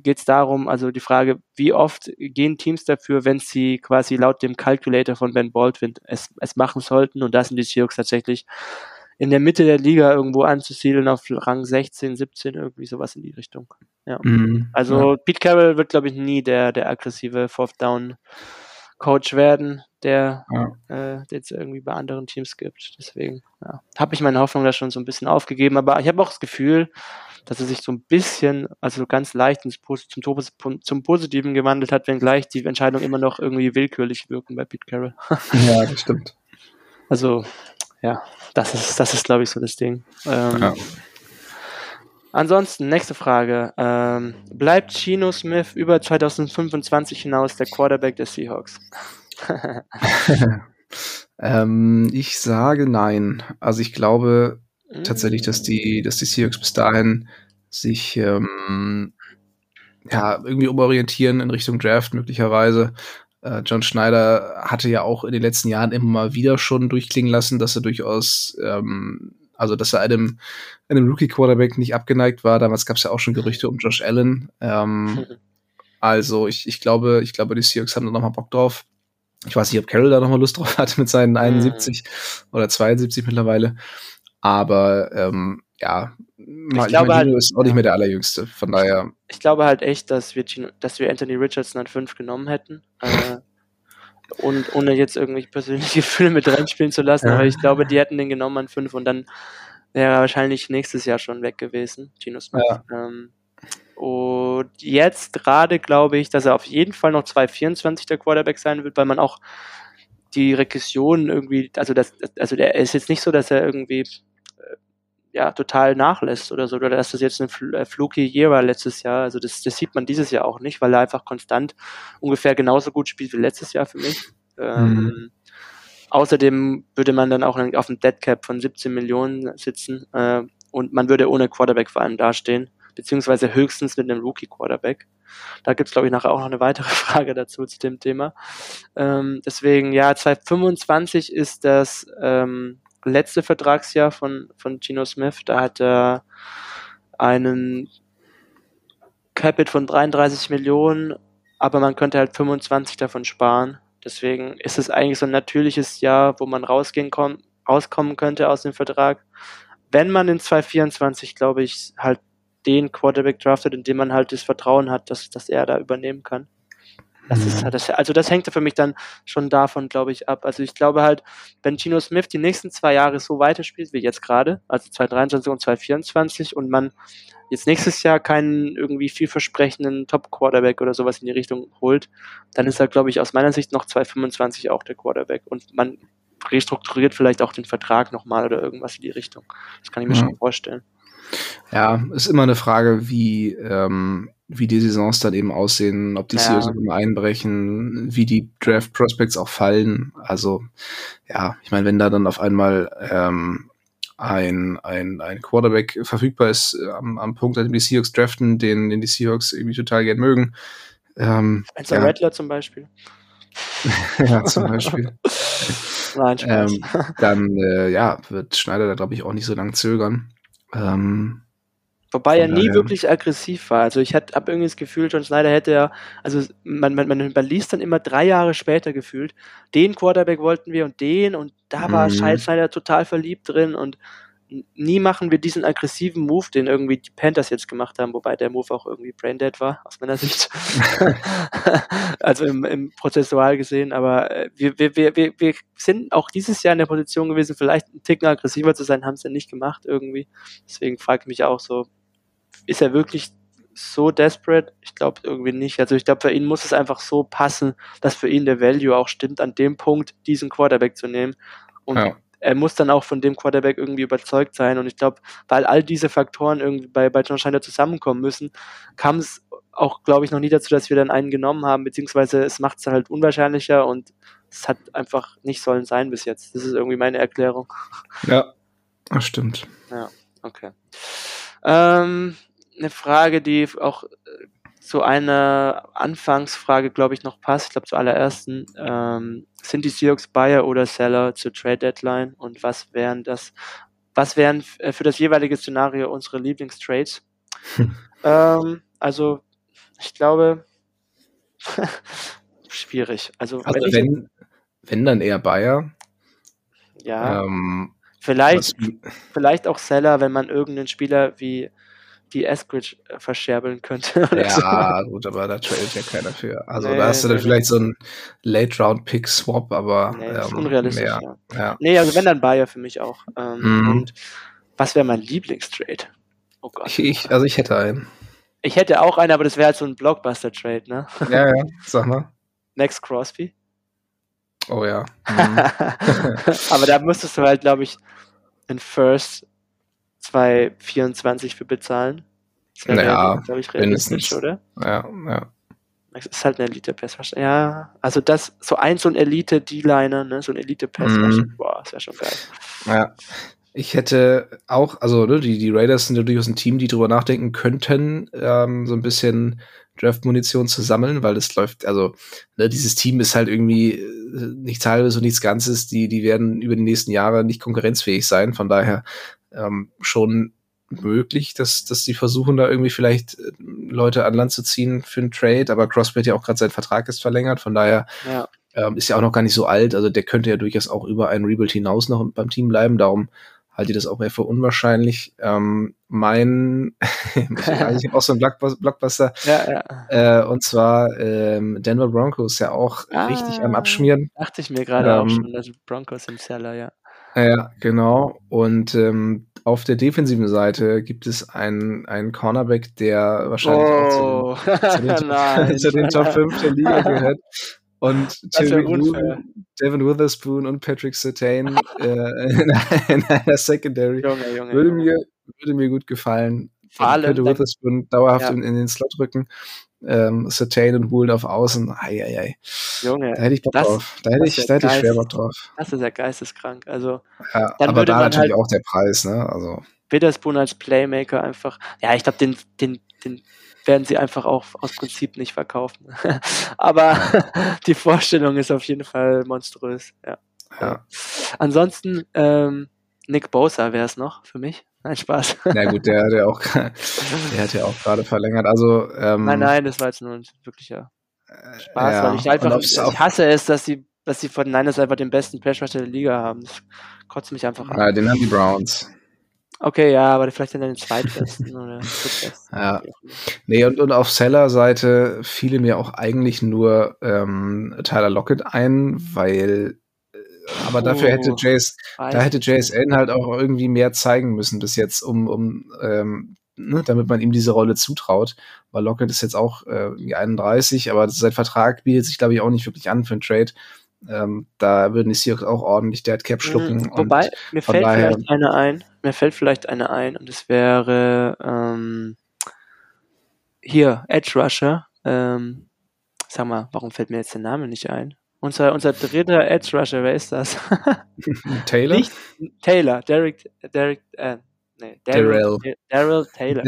geht es darum, also die Frage, wie oft gehen Teams dafür, wenn sie quasi laut dem Calculator von Ben Baldwin es machen sollten, und da sind die Seahawks tatsächlich in der Mitte der Liga irgendwo anzusiedeln auf Rang 16, 17, irgendwie sowas in die Richtung. Ja. Pete Carroll wird, glaube ich, nie der aggressive Fourth Down Coach werden, der jetzt irgendwie bei anderen Teams gibt. Deswegen habe ich meine Hoffnung da schon so ein bisschen aufgegeben, aber ich habe auch das Gefühl, dass er sich so ein bisschen, also ganz leicht zum Positiven gewandelt hat, wenngleich die Entscheidung immer noch irgendwie willkürlich wirken bei Pete Carroll. Ja, das stimmt. Also, ja, das ist glaube ich, so das Ding. Ansonsten, nächste Frage. Bleibt Gino Smith über 2025 hinaus der Quarterback der Seahawks? Ich sage nein. Also ich glaube tatsächlich, dass die Seahawks bis dahin sich irgendwie umorientieren in Richtung Draft möglicherweise. John Schneider hatte ja auch in den letzten Jahren immer mal wieder schon durchklingen lassen, dass er durchaus dass er einem Rookie-Quarterback nicht abgeneigt war. Damals gab es ja auch schon Gerüchte um Josh Allen. Ich glaube, die Seahawks haben da nochmal Bock drauf. Ich weiß nicht, ob Carroll da nochmal Lust drauf hat mit seinen 71 oder 72 mittlerweile. Aber Gino ist auch nicht mehr der Allerjüngste. Von daher. Ich glaube halt echt, dass wir Anthony Richardson an 5 genommen hätten. Und ohne jetzt irgendwie persönliche Gefühle mit reinspielen zu lassen, aber ich glaube, die hätten den genommen an 5 und dann wäre er wahrscheinlich nächstes Jahr schon weg gewesen, Gino Smith. Und jetzt gerade glaube ich, dass er auf jeden Fall noch 2024 der Quarterback sein wird, weil man auch die Regression irgendwie, also der ist jetzt nicht so, dass er irgendwie total nachlässt oder so, oder dass das jetzt eine fluky Year war letztes Jahr, also das sieht man dieses Jahr auch nicht, weil er einfach konstant ungefähr genauso gut spielt wie letztes Jahr für mich. Außerdem würde man dann auch auf dem Deadcap von 17 Millionen sitzen und man würde ohne Quarterback vor allem dastehen, beziehungsweise höchstens mit einem Rookie-Quarterback. Da gibt es, glaube ich, nachher auch noch eine weitere Frage dazu zu dem Thema. Deswegen, 2025 ist das letzte Vertragsjahr von Gino Smith, da hat er einen Capit von 33 Millionen, aber man könnte halt 25 davon sparen. Deswegen ist es eigentlich so ein natürliches Jahr, wo man rauskommen könnte aus dem Vertrag. Wenn man in 2024, glaube ich, halt den Quarterback draftet, in dem man halt das Vertrauen hat, dass er da übernehmen kann. Das hängt ja für mich dann schon davon, glaube ich, ab. Also ich glaube halt, wenn Gino Smith die nächsten 2 Jahre so weiterspielt wie jetzt gerade, also 2023 und 2024, und man jetzt nächstes Jahr keinen irgendwie vielversprechenden Top-Quarterback oder sowas in die Richtung holt, dann ist er, glaube ich, aus meiner Sicht noch 2025 auch der Quarterback. Und man restrukturiert vielleicht auch den Vertrag nochmal oder irgendwas in die Richtung. Das kann ich mir schon vorstellen. Ja, ist immer eine Frage, wie die Saisons dann eben aussehen, ob die Seahawks immer einbrechen, wie die Draft-Prospects auch fallen. Also, ich meine, wenn da dann auf einmal ein Quarterback verfügbar ist, am Punkt, an dem die Seahawks draften, den die Seahawks irgendwie total gern mögen. Spencer Rattler zum Beispiel. Zum Beispiel. Nein, Spaß. Wird Schneider da, glaube ich, auch nicht so lang zögern. Wobei er nie wirklich aggressiv war. Also ich habe irgendwie das Gefühl, John Schneider hätte man liest dann immer 3 Jahre später gefühlt, den Quarterback wollten wir und da war Schneider total verliebt drin und nie machen wir diesen aggressiven Move, den irgendwie die Panthers jetzt gemacht haben, wobei der Move auch irgendwie braindead war, aus meiner Sicht. Also im prozessual gesehen, aber wir sind auch dieses Jahr in der Position gewesen, vielleicht einen Ticken aggressiver zu sein, haben es ja nicht gemacht irgendwie. Deswegen frage ich mich auch so, ist er wirklich so desperate? Ich glaube irgendwie nicht. Also ich glaube, für ihn muss es einfach so passen, dass für ihn der Value auch stimmt, an dem Punkt diesen Quarterback zu nehmen. Und er muss dann auch von dem Quarterback irgendwie überzeugt sein. Und ich glaube, weil all diese Faktoren irgendwie bei John Schneider zusammenkommen müssen, kam es auch, glaube ich, noch nie dazu, dass wir dann einen genommen haben, beziehungsweise es macht es halt unwahrscheinlicher und es hat einfach nicht sollen sein bis jetzt. Das ist irgendwie meine Erklärung. Ja, das stimmt. Ja, okay. Eine Frage, die auch zu einer Anfangsfrage, glaube ich, noch passt. Ich glaube, zur allerersten. Sind die Seahawks Buyer oder Seller zur Trade Deadline und was wären für das jeweilige Szenario unsere Lieblingstrades? Also, ich glaube, schwierig. Also wenn dann eher Buyer. Ja, vielleicht auch Seller, wenn man irgendeinen Spieler wie die Eskridge verscherbeln könnte. Ja, so. Gut, aber da tradet ja keiner für. Also da hast du dann vielleicht so einen Late-Round-Pick-Swap, aber das ist unrealistisch. Ja. Nee, also wenn, dann Buyer für mich auch. Und was wäre mein Lieblingstrade? Oh Gott. Ich hätte einen. Ich hätte auch einen, aber das wäre halt so ein Blockbuster-Trade, ne? Ja, sag mal. Max Crosby. Oh ja. Aber da müsstest du halt, glaube ich, in First 2,24 für bezahlen. Das wäre, glaube ich, realistisch, oder? Ja. Das ist halt ein Elite-Pass. Ja, also das, so ein Elite-D-Liner, ne? So ein Elite-Pass. Boah, das wäre schon geil. Ja. Ich hätte auch, also ne, die Raiders sind ja durchaus ein Team, die drüber nachdenken könnten, so ein bisschen Draft-Munition zu sammeln, weil es läuft, also ne, dieses Team ist halt irgendwie nichts Halbes und nichts Ganzes, die werden über die nächsten Jahre nicht konkurrenzfähig sein, von daher schon möglich, dass die versuchen, da irgendwie vielleicht Leute an Land zu ziehen für einen Trade, aber Crosby hat ja auch gerade seinen Vertrag ist verlängert, von daher ist ja auch noch gar nicht so alt, also der könnte ja durchaus auch über einen Rebuild hinaus noch beim Team bleiben, darum halte ich das auch eher für unwahrscheinlich. Ich habe auch so einen Blockbuster. Ja. Und zwar Denver Broncos, ja auch richtig am Abschmieren. Dachte ich mir gerade auch schon, also Broncos im Seller, ja. Ja, genau. Und auf der defensiven Seite gibt es einen Cornerback, der wahrscheinlich auch zu den Top 5 der Liga gehört. Und Devon Witherspoon und Patrick Surtain in einer Secondary. Junge. Würde mir gut gefallen. Könnte Witherspoon dauerhaft in den Slot rücken. Surtain und Holen auf Außen. Ei. Junge. Da hätte ich Bock drauf. Da hätte ich schwer Bock drauf. Das ist ja geisteskrank. Also, ja, dann aber würde da man natürlich halt auch der Preis, ne? Also. Witherspoon als Playmaker einfach. Ja, ich glaube, den werden sie einfach auch aus Prinzip nicht verkaufen. Aber die Vorstellung ist auf jeden Fall monströs. Ja. Ansonsten Nick Bosa wäre es noch für mich. Nein, Spaß. Na gut, der hat ja auch gerade verlängert. Also, nein, das war jetzt nur ein wirklicher Spaß. Ja. Weil ich hasse es, dass die 49ers einfach den besten Pass-Rusher der Liga haben. Das kotzt mich einfach an. Ja, den haben die Browns. Okay, ja, aber vielleicht dann den zweitbesten oder drittbesten. Ja. Nee, und auf Seller-Seite fiele mir auch eigentlich nur Tyler Lockett ein, weil dafür hätte JSN halt auch irgendwie mehr zeigen müssen bis jetzt, um damit man ihm diese Rolle zutraut, weil Lockett ist jetzt auch 31, aber sein Vertrag bietet sich, glaube ich, auch nicht wirklich an für einen Trade. Da würden die Seahawks auch ordentlich Dead-Cap schlucken. Wobei, mir fällt vielleicht eine ein und es wäre hier, Edge-Rusher. Sag mal, warum fällt mir jetzt der Name nicht ein? Unser dritter Edge-Rusher, wer ist das? Taylor? Nicht Taylor, Darrell Taylor.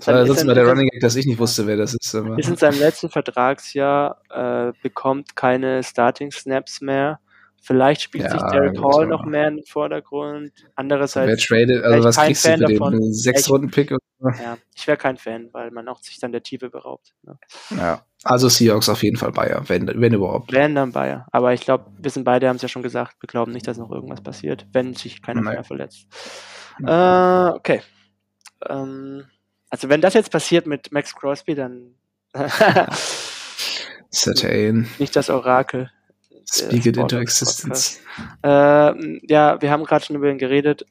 Das ist mal der Running Gag, dass ich nicht wusste, wer das ist. Ist in seinem letzten Vertragsjahr, bekommt keine Starting-Snaps mehr. Vielleicht spielt sich Derek Hall noch mehr in den Vordergrund. Andererseits. Wer tradet, also was kriegst du für den 6-Runden-Pick? Ja, ich wäre kein Fan, weil man auch sich dann der Tiefe beraubt. Ne? Ja, also Seahawks auf jeden Fall Buyer, wenn überhaupt. Wenn, dann Buyer. Aber ich glaube, wir sind beide, haben es ja schon gesagt, wir glauben nicht, dass noch irgendwas passiert, wenn sich keiner mehr verletzt. Okay. Also wenn das jetzt passiert mit Max Crosby, dann nicht das Orakel. Speak it into existence. Ja, wir haben gerade schon über ihn geredet.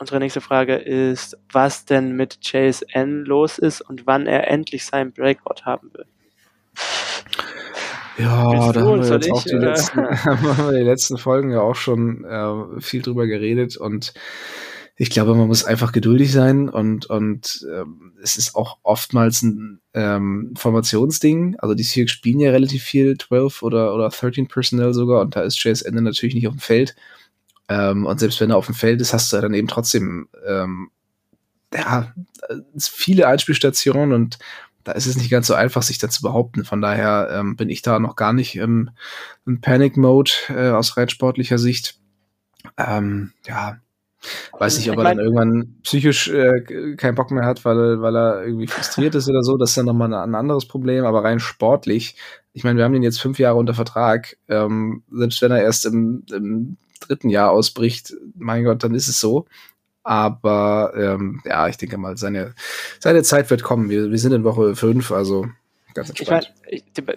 Unsere nächste Frage ist, was denn mit JSN los ist und wann er endlich seinen Breakout haben will. Ja, da haben wir jetzt auch die letzten Folgen ja auch schon viel drüber geredet und ich glaube, man muss einfach geduldig sein und es ist auch oftmals ein Formationsding. Also die Seahawks spielen ja relativ viel 12 oder 13 Personnel sogar, und da ist Chase Ende natürlich nicht auf dem Feld. Und selbst wenn er auf dem Feld ist, hast du dann eben trotzdem viele Einspielstationen, und da ist es nicht ganz so einfach, sich da zu behaupten. Von daher bin ich da noch gar nicht im Panic-Mode aus rein sportlicher Sicht. Weiß nicht, ob er dann irgendwann psychisch keinen Bock mehr hat, weil er irgendwie frustriert ist oder so. Das ist dann nochmal ein anderes Problem, aber rein sportlich. Ich meine, wir haben ihn jetzt 5 Jahre unter Vertrag. Selbst wenn er erst im 3. Jahr ausbricht, mein Gott, dann ist es so. Aber ich denke mal, seine Zeit wird kommen. Wir sind in Woche 5, also ganz entspannt.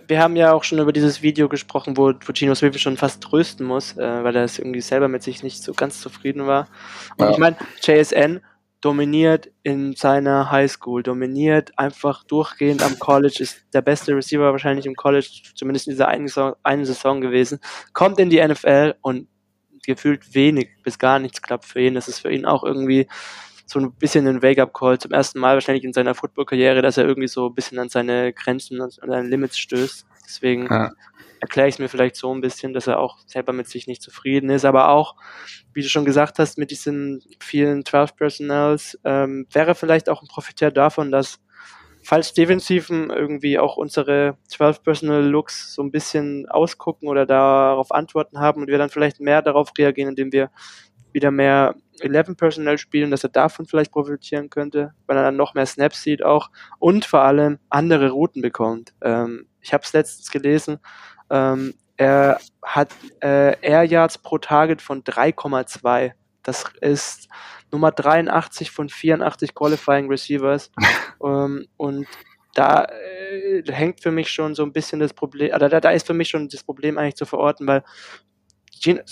Wir haben ja auch schon über dieses Video gesprochen, wo Gino Smith schon fast trösten muss, weil er es irgendwie selber mit sich nicht so ganz zufrieden war. Und ja. Ich meine, JSN dominiert in seiner Highschool, dominiert einfach durchgehend am College, ist der beste Receiver wahrscheinlich im College, zumindest in dieser einen Saison gewesen, kommt in die NFL und gefühlt wenig bis gar nichts klappt für ihn. Das ist für ihn auch irgendwie so ein bisschen ein Wake-up-Call. Zum ersten Mal wahrscheinlich in seiner Football-Karriere, dass er irgendwie so ein bisschen an seine Grenzen, an seine Limits stößt. Deswegen erkläre ich es mir vielleicht so ein bisschen, dass er auch selber mit sich nicht zufrieden ist. Aber auch, wie du schon gesagt hast, mit diesen vielen 12-Personals wäre vielleicht auch ein Profiteur davon, dass, falls Defensiven irgendwie auch unsere 12-Personal-Looks so ein bisschen ausgucken oder darauf Antworten haben und wir dann vielleicht mehr darauf reagieren, indem wir wieder mehr 11-Personal spielen, dass er davon vielleicht profitieren könnte, weil er dann noch mehr Snaps sieht auch und vor allem andere Routen bekommt. Ich habe es letztens gelesen, er hat Air Yards pro Target von 3,2. Das ist Nummer 83 von 84 Qualifying Receivers. Und da hängt für mich schon so ein bisschen das Problem, oder da ist für mich schon das Problem eigentlich zu verorten, weil Jaxon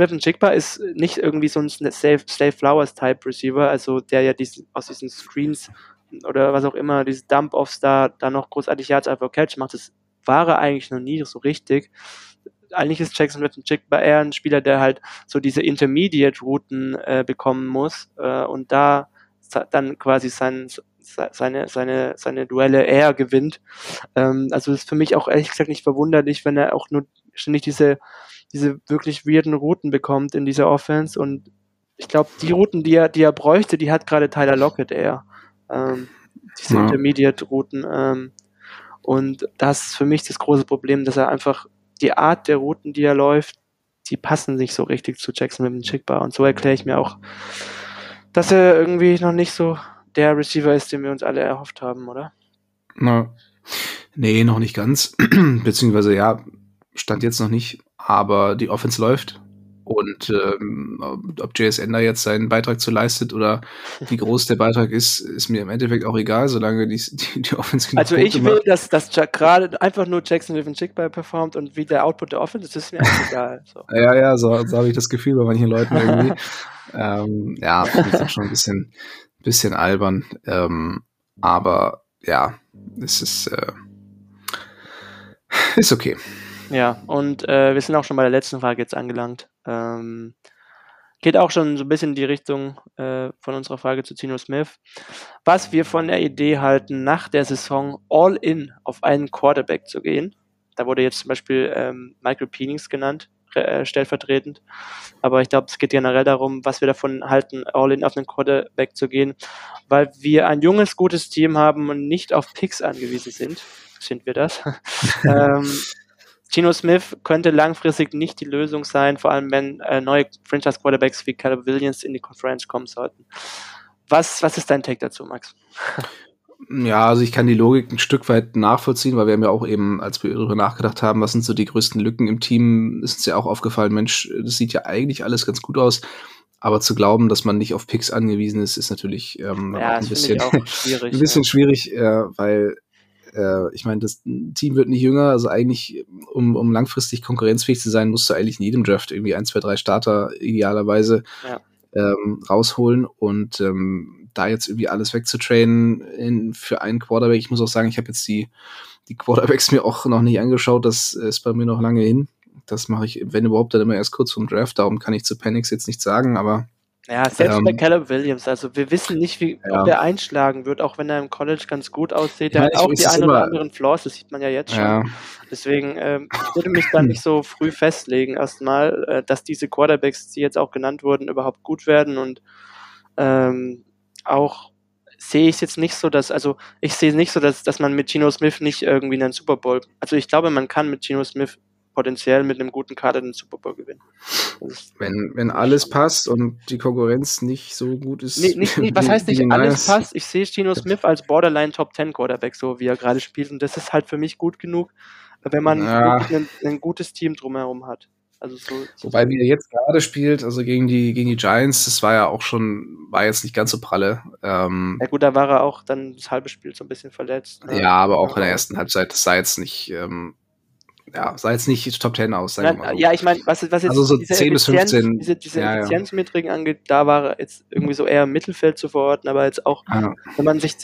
Smith-Njigba ist nicht irgendwie so ein Slay Flowers-Type Receiver, also der ja aus diesen Screens oder was auch immer, diese Dump-Offs da noch großartig Yards einfach Catch macht. Das war er eigentlich noch nie so richtig. Eigentlich ist Jaxon Smith-Njigba eher ein Spieler, der halt so diese Intermediate-Routen bekommen muss und da dann quasi seine Duelle eher gewinnt. Also das ist für mich auch ehrlich gesagt nicht verwunderlich, wenn er auch nur ständig diese wirklich weirden Routen bekommt in dieser Offense, und ich glaube, die Routen, die er bräuchte, die hat gerade Tyler Lockett eher. Diese Intermediate-Routen. Und das ist für mich das große Problem, dass er einfach die Art der Routen, die er läuft, die passen nicht so richtig zu Jaxon Smith-Njigba. Und so erkläre ich mir auch, dass er irgendwie noch nicht so der Receiver ist, den wir uns alle erhofft haben, oder? Nee, noch nicht ganz. Beziehungsweise, Stand jetzt noch nicht. Aber die Offense läuft. Und ob JSN da jetzt seinen Beitrag zu leistet oder wie groß der Beitrag ist mir im Endeffekt auch egal, solange die Offense genug. Also ich will, dass gerade einfach nur Jaxon Smith-Njigba performt, und wie der Output der Offense ist mir eigentlich egal. So. So habe ich das Gefühl bei manchen Leuten irgendwie. Finde ich auch schon ein bisschen albern. Aber es ist okay. Ja, und wir sind auch schon bei der letzten Frage jetzt angelangt. Geht auch schon so ein bisschen in die Richtung von unserer Frage zu Gino Smith. Was wir von der Idee halten, nach der Saison all in auf einen Quarterback zu gehen. Da wurde jetzt zum Beispiel Michael Penix genannt, stellvertretend. Aber ich glaube, es geht generell darum, was wir davon halten, all in auf einen Quarterback zu gehen, weil wir ein junges, gutes Team haben und nicht auf Picks angewiesen sind. Sind wir das? Gino Smith könnte langfristig nicht die Lösung sein, vor allem wenn neue Franchise-Quarterbacks wie Caleb Williams in die Conference kommen sollten. Was ist dein Take dazu, Max? Ja, also ich kann die Logik ein Stück weit nachvollziehen, weil wir haben ja auch eben, als wir darüber nachgedacht haben, was sind so die größten Lücken im Team, ist uns ja auch aufgefallen, Mensch, das sieht ja eigentlich alles ganz gut aus. Aber zu glauben, dass man nicht auf Picks angewiesen ist, ist natürlich ein bisschen schwierig, weil ich meine, das Team wird nicht jünger, also eigentlich, um langfristig konkurrenzfähig zu sein, musst du eigentlich in jedem Draft irgendwie 1, 2, 3 Starter idealerweise rausholen, und da jetzt irgendwie alles wegzutrainen für einen Quarterback, ich muss auch sagen, ich habe jetzt die Quarterbacks mir auch noch nicht angeschaut, das ist bei mir noch lange hin, das mache ich, wenn überhaupt, dann immer erst kurz vorm Draft, darum kann ich zu Penix jetzt nichts sagen, aber Ja, selbst bei Caleb Williams, also wir wissen nicht, wie ob der einschlagen wird, auch wenn er im College ganz gut aussieht. Der hat auch die ein oder anderen Flaws, das sieht man ja jetzt schon. Ja. Deswegen ich würde mich da nicht so früh festlegen erstmal, dass diese Quarterbacks, die jetzt auch genannt wurden, überhaupt gut werden, und auch sehe ich jetzt nicht so, dass, also ich sehe nicht so, dass man mit Gino Smith nicht irgendwie in einen Super Bowl, also ich glaube, man kann mit Gino Smith potenziell mit einem guten Kader den Super Bowl gewinnen. Wenn alles passt und die Konkurrenz nicht so gut ist. Nee, was heißt nicht alles passt? Ich sehe Gino Smith als Borderline Top 10 Quarterback, so wie er gerade spielt, und das ist halt für mich gut genug, wenn man ein gutes Team drumherum hat. Also so wobei, wie er jetzt gerade spielt, also gegen die Giants, das war ja auch schon, war jetzt nicht ganz so pralle. Ja gut, da war er auch dann das halbe Spiel so ein bisschen verletzt. Ne? Ja, aber auch in der ersten Halbzeit, das sah jetzt nicht... sah jetzt nicht Top 10 aus, sagen wir mal so. Ja, ich meine, was jetzt also so diese 10 bis 15, diese Effizienzmetriken angeht, da war jetzt irgendwie so eher im Mittelfeld zu verorten, aber jetzt auch, wenn man sich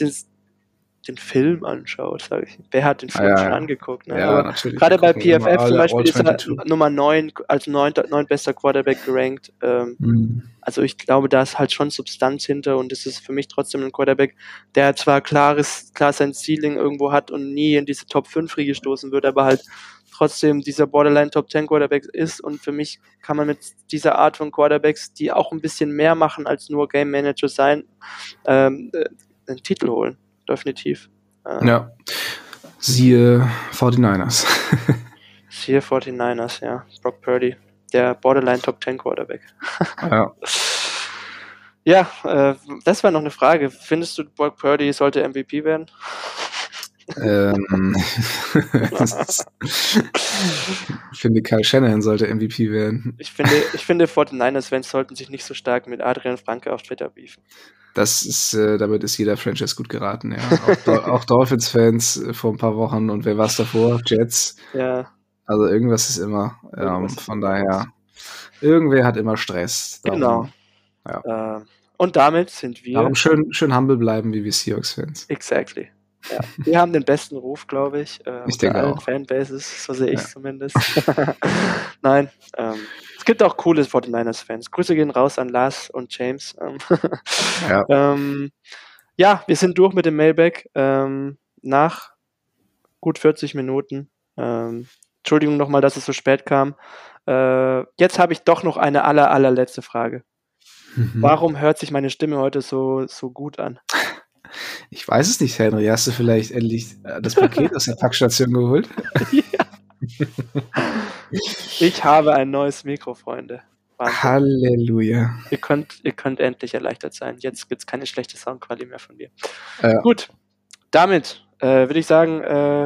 den Film anschaut, sage ich, wer hat den Film schon angeguckt? Ne? Ja, gerade bei PFF zum Beispiel ist er Nummer 9, als 9. bester Quarterback gerankt. Also ich glaube, da ist halt schon Substanz hinter, und es ist für mich trotzdem ein Quarterback, der zwar klar sein Ceiling irgendwo hat und nie in diese Top 5 gestoßen wird, aber halt trotzdem dieser Borderline Top 10 Quarterback ist, und für mich kann man mit dieser Art von Quarterbacks, die auch ein bisschen mehr machen als nur Game Manager sein, einen Titel holen. Definitiv. Ja. Siehe 49ers, ja. Brock Purdy, der Borderline Top 10 Quarterback. Ja. Ja, das war noch eine Frage. Findest du, Brock Purdy sollte MVP werden? Ich finde, Kyle Shanahan sollte MVP werden. Ich finde 49ers-Fans sollten sich nicht so stark mit Adrian Franke auf Twitter beefen. Das ist, damit ist jeder Franchise gut geraten, ja. Auch Dolphins-Fans vor ein paar Wochen, und wer war es davor? Jets. Ja. Also irgendwas ist immer. Von daher, irgendwer hat immer Stress. Darum, genau. Ja. Und damit sind wir... Darum schön humble bleiben, wie wir Seahawks-Fans. Exactly. Ja, wir haben den besten Ruf, glaube ich. Ich denke allen auch. Fanbases, so sehe ich zumindest. Nein, es gibt auch coole 49ers-Fans. Grüße gehen raus an Lars und James. Wir sind durch mit dem Mailback. Nach gut 40 Minuten. Entschuldigung nochmal, dass es so spät kam. Jetzt habe ich doch noch eine allerletzte Frage. Warum hört sich meine Stimme heute so gut an? Ich weiß es nicht, Henry. Hast du vielleicht endlich das Paket aus der Packstation geholt? Ja. Ich habe ein neues Mikro, Freunde. Wahnsinn. Halleluja. Ihr könnt endlich erleichtert sein. Jetzt gibt es keine schlechte Soundqualität mehr von mir. Gut, damit würde ich sagen,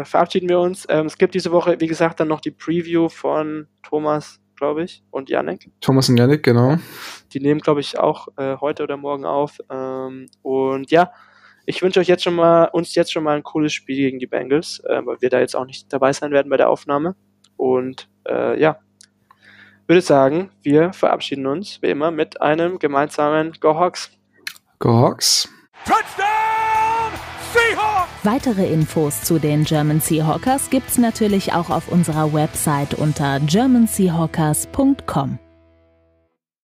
verabschieden wir uns. Es gibt diese Woche, wie gesagt, dann noch die Preview von Thomas, glaube ich, und Yannick. Thomas und Yannick, genau. Die nehmen, glaube ich, auch heute oder morgen auf. Ich wünsche euch jetzt schon mal ein cooles Spiel gegen die Bengals, weil wir da jetzt auch nicht dabei sein werden bei der Aufnahme. Und würde sagen, wir verabschieden uns wie immer mit einem gemeinsamen Go Hawks. Go Hawks. Touchdown Seahawks! Weitere Infos zu den German Seahawkers gibt's natürlich auch auf unserer Website unter germanseahawkers.com.